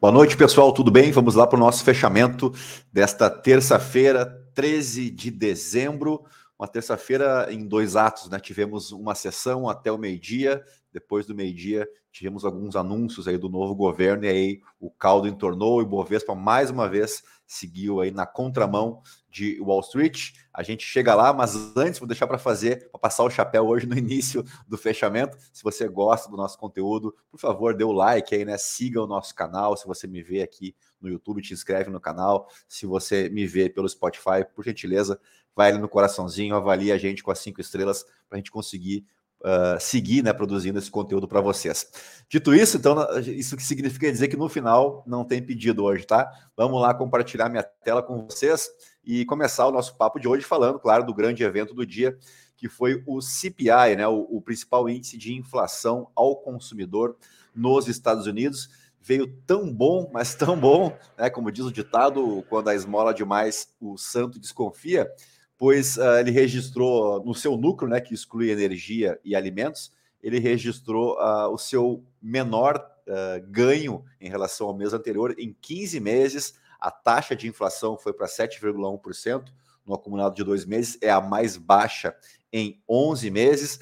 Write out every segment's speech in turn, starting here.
Boa noite, pessoal, tudo bem? Vamos lá para o nosso fechamento desta terça-feira, 13 de dezembro. Uma terça-feira em dois atos, né? Tivemos uma sessão até o meio-dia, depois do meio-dia tivemos alguns anúncios aí do novo governo e aí o caldo entornou e o Ibovespa mais uma vez seguiu aí na contramão de Wall Street. A gente chega lá, mas antes vou deixar para passar o chapéu hoje no início do fechamento. Se você gosta do nosso conteúdo, por favor, dê o like aí, né? Siga o nosso canal. Se você me vê aqui no YouTube, te inscreve no canal. Se você me vê pelo Spotify, por gentileza, vai ali no coraçãozinho, avalie a gente com as 5 estrelas para a gente conseguir seguir, né, produzindo esse conteúdo para vocês. Dito isso, então, isso que significa dizer que no final não tem pedido hoje, tá? Vamos lá compartilhar minha tela com vocês e começar o nosso papo de hoje falando, claro, do grande evento do dia, que foi o CPI, né, o principal índice de inflação ao consumidor nos Estados Unidos. Veio tão bom, mas tão bom, né, como diz o ditado, quando a esmola demais, o santo desconfia, pois ele registrou no seu núcleo, né, que exclui energia e alimentos, ele registrou o seu menor ganho em relação ao mês anterior. Em 15 meses, a taxa de inflação foi para 7,1%, no acumulado de 2 meses, é a mais baixa em 11 meses,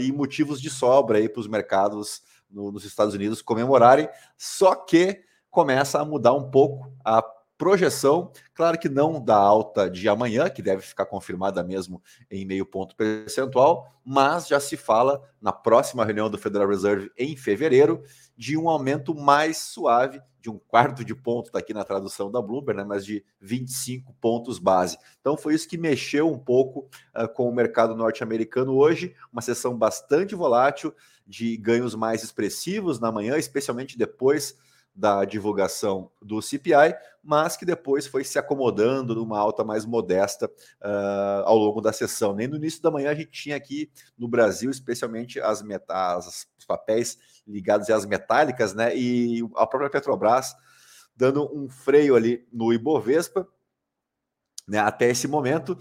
e motivos de sobra aí para os mercados nos Estados Unidos comemorarem, só que começa a mudar um pouco a projeção, claro que não da alta de amanhã, que deve ficar confirmada mesmo em 0,5 ponto percentual, mas já se fala na próxima reunião do Federal Reserve em fevereiro de um aumento mais suave, de 1/4 de ponto, está aqui na tradução da Bloomberg, né, mas de 25 pontos base. Então foi isso que mexeu um pouco com o mercado norte-americano hoje, uma sessão bastante volátil, de ganhos mais expressivos na manhã, especialmente depois da divulgação do CPI, mas que depois foi se acomodando numa alta mais modesta ao longo da sessão. Nem no início da manhã a gente tinha aqui no Brasil, especialmente os papéis ligados às metálicas, né? E a própria Petrobras dando um freio ali no Ibovespa, né, até esse momento,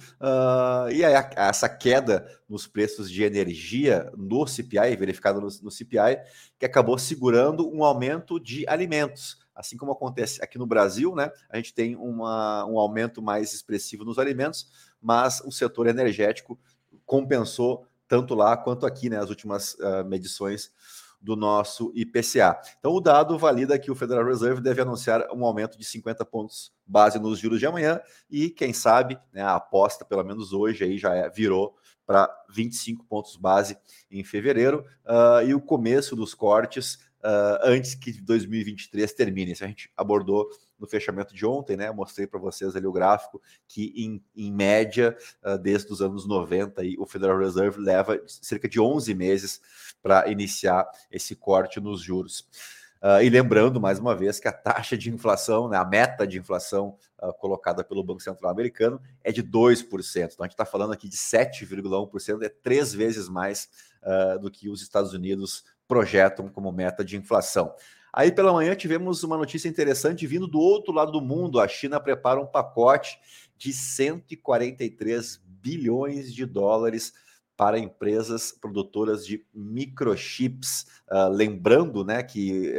e aí essa queda nos preços de energia no CPI, verificada no CPI, que acabou segurando um aumento de alimentos. Assim como acontece aqui no Brasil, né, a gente tem um aumento mais expressivo nos alimentos, mas o setor energético compensou tanto lá quanto aqui, né, as últimas medições do nosso IPCA. Então, o dado valida que o Federal Reserve deve anunciar um aumento de 50 pontos base nos juros de amanhã e, quem sabe, né, a aposta, pelo menos hoje, aí já virou para 25 pontos base em fevereiro e o começo dos cortes antes que 2023 termine. Isso a gente abordou no fechamento de ontem, né? Mostrei para vocês ali o gráfico que, em média, desde os anos 90, aí, o Federal Reserve leva cerca de 11 meses para iniciar esse corte nos juros. E lembrando, mais uma vez, que a taxa de inflação, né, a meta de inflação colocada pelo Banco Central americano é de 2%. Então, a gente está falando aqui de 7,1%, é 3 vezes mais do que os Estados Unidos projetam como meta de inflação. Aí pela manhã tivemos uma notícia interessante vindo do outro lado do mundo. A China prepara um pacote de 143 bilhões de dólares para empresas produtoras de microchips. Lembrando, né, que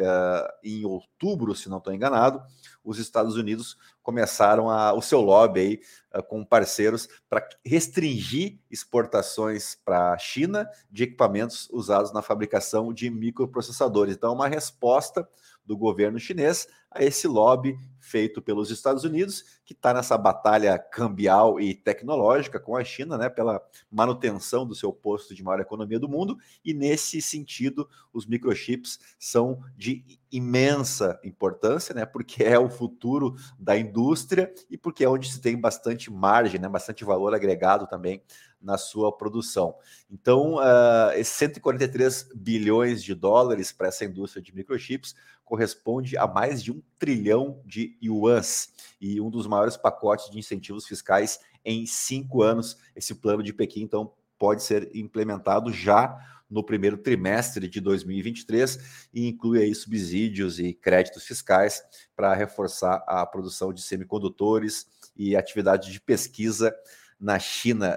em outubro, se não estou enganado, os Estados Unidos começaram o seu lobby aí, com parceiros para restringir exportações para a China de equipamentos usados na fabricação de microprocessadores. Então, é uma resposta do governo chinês a esse lobby feito pelos Estados Unidos, que está nessa batalha cambial e tecnológica com a China, né, pela manutenção do seu posto de maior economia do mundo, e nesse sentido os microchips são de imensa importância, né, porque é o futuro da indústria e porque é onde se tem bastante margem, né, bastante valor agregado também na sua produção. Então, esses 143 bilhões de dólares para essa indústria de microchips corresponde a mais de 1 trilhão de yuans e um dos maiores pacotes de incentivos fiscais em 5 anos. Esse plano de Pequim, então, pode ser implementado já no primeiro trimestre de 2023 e inclui aí subsídios e créditos fiscais para reforçar a produção de semicondutores e atividade de pesquisa na China.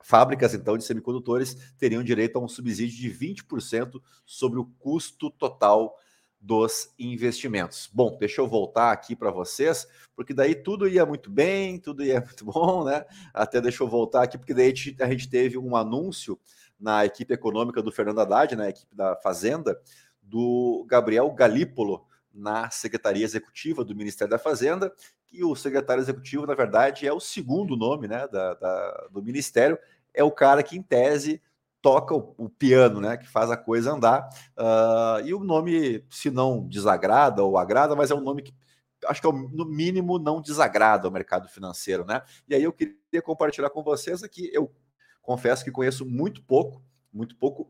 Fábricas, então, de semicondutores teriam direito a um subsídio de 20% sobre o custo total dos investimentos. Bom, deixa eu voltar aqui para vocês, porque daí tudo ia muito bem, tudo ia muito bom, né? Até deixa eu voltar aqui, porque daí a gente teve um anúncio na equipe econômica do Fernando Haddad, na equipe da Fazenda, do Gabriel Galípolo, na Secretaria Executiva do Ministério da Fazenda, que o secretário executivo, na verdade, é o segundo nome, né, do Ministério, é o cara que, em tese, toca o piano, né, que faz a coisa andar, e o nome, se não desagrada ou agrada, mas é um nome que, acho que no mínimo, não desagrada ao mercado financeiro, né, e aí eu queria compartilhar com vocês aqui, eu confesso que conheço muito pouco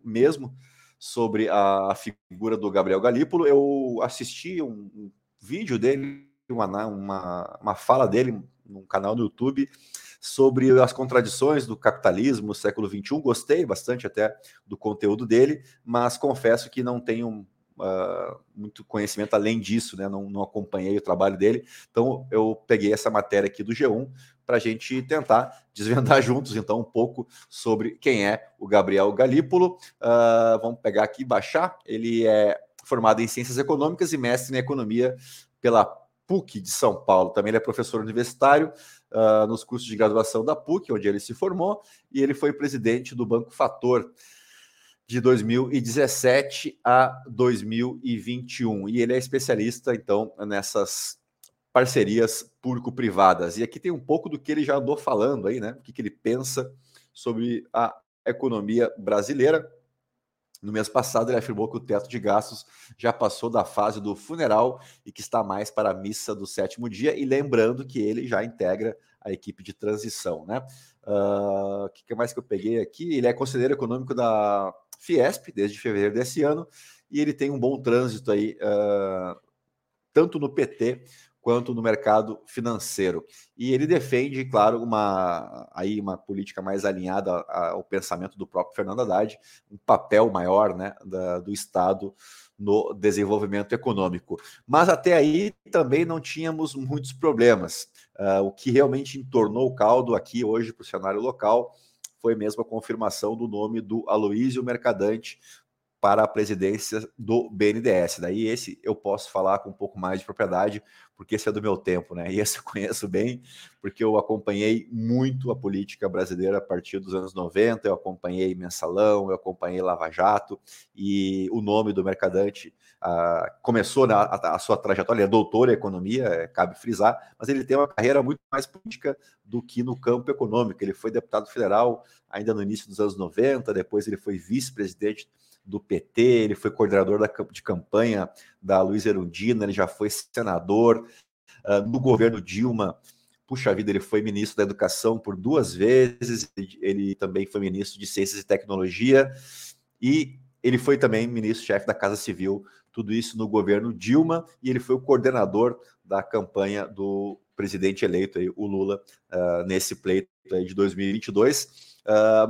mesmo, sobre a figura do Gabriel Galípolo, eu assisti um vídeo dele, uma fala dele num canal do YouTube sobre as contradições do capitalismo no século XXI, gostei bastante até do conteúdo dele, mas confesso que não tenho muito conhecimento além disso, né? Não acompanhei o trabalho dele, então eu peguei essa matéria aqui do G1 para a gente tentar desvendar juntos então um pouco sobre quem é o Gabriel Galípolo. Vamos pegar aqui e baixar. Ele é formado em Ciências Econômicas e mestre em Economia pela PUC de São Paulo. Também ele é professor universitário nos cursos de graduação da PUC, onde ele se formou, e ele foi presidente do Banco Fator de 2017 a 2021. E ele é especialista, então, nessas parcerias público-privadas. E aqui tem um pouco do que ele já andou falando aí, né? O que ele pensa sobre a economia brasileira. No mês passado, ele afirmou que o teto de gastos já passou da fase do funeral e que está mais para a missa do sétimo dia. E lembrando que ele já integra a equipe de transição, né? O que mais que eu peguei aqui? Ele é conselheiro econômico da Fiesp desde fevereiro desse ano, e ele tem um bom trânsito aí, tanto no PT quanto no mercado financeiro. E ele defende, claro, uma política mais alinhada ao pensamento do próprio Fernando Haddad, um papel maior, né, do Estado no desenvolvimento econômico. Mas até aí também não tínhamos muitos problemas. O que realmente entornou o caldo aqui hoje para o cenário local foi mesmo a confirmação do nome do Aloysio Mercadante para a presidência do BNDES. Daí esse eu posso falar com um pouco mais de propriedade, porque esse é do meu tempo, né? E esse eu conheço bem, porque eu acompanhei muito a política brasileira a partir dos anos 90, eu acompanhei Mensalão, eu acompanhei Lava Jato, e o nome do Mercadante começou a sua trajetória, ele é doutor em economia, cabe frisar, mas ele tem uma carreira muito mais política do que no campo econômico. Ele foi deputado federal ainda no início dos anos 90, depois ele foi vice-presidente do PT, ele foi coordenador de campanha da Luiza Erundina, ele já foi senador. No governo Dilma, puxa vida, ele foi ministro da Educação por duas vezes, ele também foi ministro de Ciências e Tecnologia, e ele foi também ministro-chefe da Casa Civil, tudo isso no governo Dilma, e ele foi o coordenador da campanha do presidente eleito, aí, o Lula, nesse pleito aí de 2022.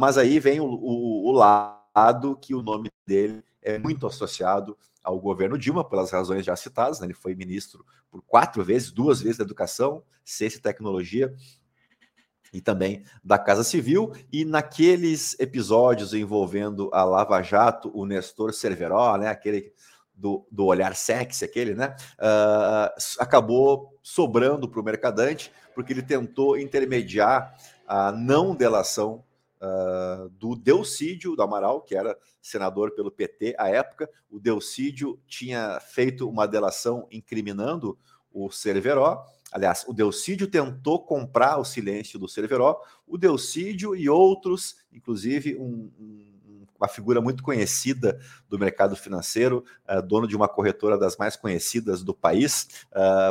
Mas aí vem o lado que o nome dele é muito associado ao governo Dilma, pelas razões já citadas, né? Ele foi ministro por 4 vezes, 2 vezes da Educação, Ciência e Tecnologia, e também da Casa Civil, e naqueles episódios envolvendo a Lava Jato, o Nestor Cerveró, né? Aquele do olhar sexy, aquele, né? Acabou sobrando para o Mercadante, porque ele tentou intermediar a não delação do Delcídio do Amaral, que era senador pelo PT à época. O Delcídio tinha feito uma delação incriminando o Cerveró. Aliás, o Delcídio tentou comprar o silêncio do Cerveró. O Delcídio e outros, inclusive uma figura muito conhecida do mercado financeiro, dono de uma corretora das mais conhecidas do país,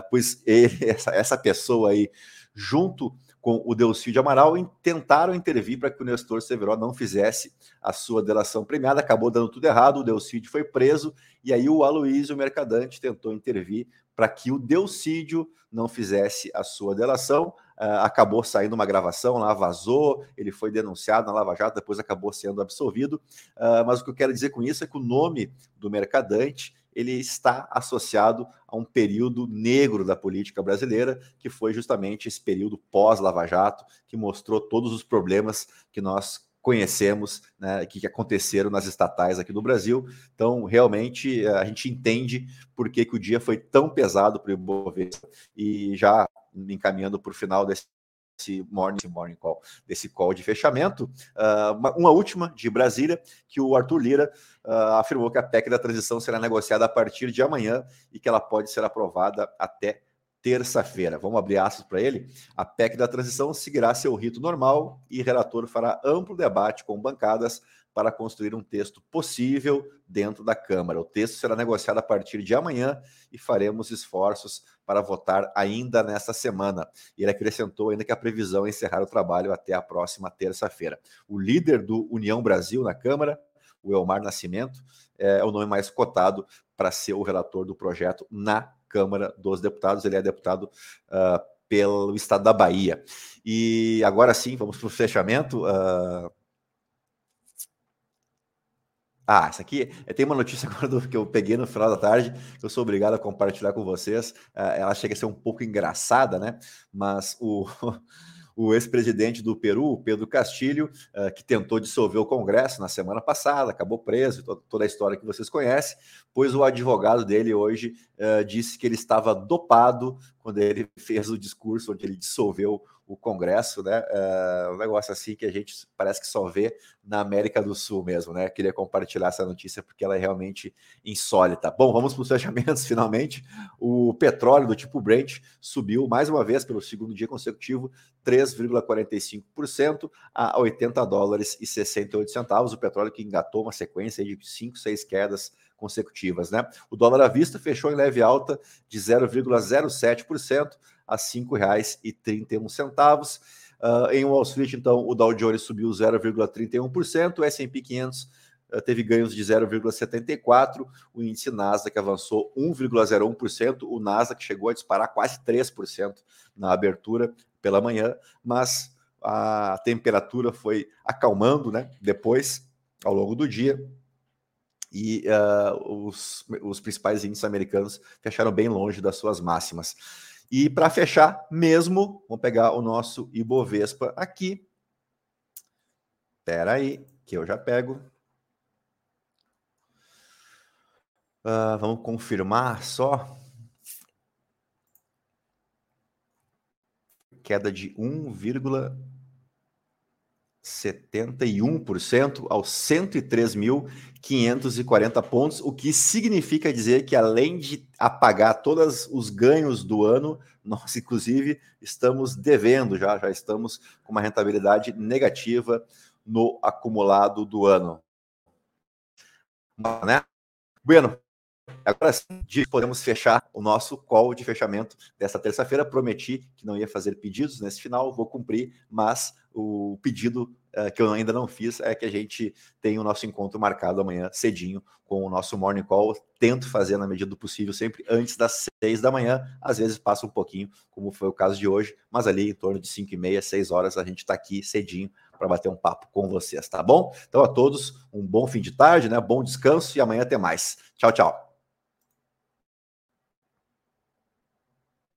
pois ele, essa pessoa aí, junto com o Delcídio de Amaral, tentaram intervir para que o Nestor Cerveró não fizesse a sua delação premiada, acabou dando tudo errado, o Delcídio foi preso, e aí o Aloysio Mercadante tentou intervir para que o Delcídio não fizesse a sua delação, acabou saindo uma gravação lá, vazou, ele foi denunciado na Lava Jato, depois acabou sendo absolvido, mas o que eu quero dizer com isso é que o nome do Mercadante ele está associado a um período negro da política brasileira, que foi justamente esse período pós-Lava Jato, que mostrou todos os problemas que nós conhecemos, né, que aconteceram nas estatais aqui no Brasil. Então, realmente, a gente entende por que que o dia foi tão pesado para o Ibovespa. E já encaminhando para o final desse morning call de fechamento, uma última de Brasília, que o Arthur Lira afirmou que a PEC da transição será negociada a partir de amanhã e que ela pode ser aprovada até terça-feira. Vamos abrir aspas para ele. A PEC da transição seguirá seu rito normal e o relator fará amplo debate com bancadas para construir um texto possível dentro da Câmara. O texto será negociado a partir de amanhã e faremos esforços para votar ainda nesta semana. E ele acrescentou ainda que a previsão é encerrar o trabalho até a próxima terça-feira. O líder do União Brasil na Câmara, o Elmar Nascimento, é o nome mais cotado para ser o relator do projeto na Câmara dos Deputados. Ele é deputado pelo estado da Bahia. E agora sim, vamos para o fechamento. Isso aqui tem uma notícia agora que eu peguei no final da tarde, que eu sou obrigado a compartilhar com vocês. Ela chega a ser um pouco engraçada, né? Mas o ex-presidente do Peru, Pedro Castillo, que tentou dissolver o Congresso na semana passada, acabou preso, toda a história que vocês conhecem, pois o advogado dele hoje disse que ele estava dopado quando ele fez o discurso onde ele dissolveu o Congresso, né? Um negócio assim que a gente parece que só vê na América do Sul mesmo, né? Queria compartilhar essa notícia porque ela é realmente insólita. Bom, vamos para os fechamentos, finalmente. O petróleo do tipo Brent subiu mais uma vez pelo segundo dia consecutivo, 3,45% a $80,68. O petróleo que engatou uma sequência de 5, 6 quedas consecutivas, né? O dólar à vista fechou em leve alta de 0,07% a R$ 5,31. Em Wall Street, então, o Dow Jones subiu 0,31%, o S&P 500 teve ganhos de 0,74%, o índice Nasdaq avançou 1,01%, o Nasdaq chegou a disparar quase 3% na abertura pela manhã, mas a temperatura foi acalmando, né, depois, ao longo do dia. E os principais índices americanos fecharam bem longe das suas máximas. E para fechar mesmo, vamos pegar o nosso Ibovespa aqui. Espera aí, que eu já pego. Vamos confirmar só. Queda de 1,71% aos 103.540 pontos, o que significa dizer que, além de apagar todos os ganhos do ano, nós, inclusive, estamos devendo, já estamos com uma rentabilidade negativa no acumulado do ano. Né? Bueno, agora sim, podemos fechar o nosso call de fechamento desta terça-feira. Prometi que não ia fazer pedidos nesse final, vou cumprir, mas o pedido que eu ainda não fiz é que a gente tem o nosso encontro marcado amanhã cedinho com o nosso Morning Call. Tento fazer na medida do possível, sempre antes das 6 da manhã, às vezes passa um pouquinho, como foi o caso de hoje, mas ali em torno de 5h30, 6 horas, a gente está aqui cedinho para bater um papo com vocês, tá bom? Então a todos, um bom fim de tarde, né? Bom descanso e amanhã até mais. Tchau, tchau.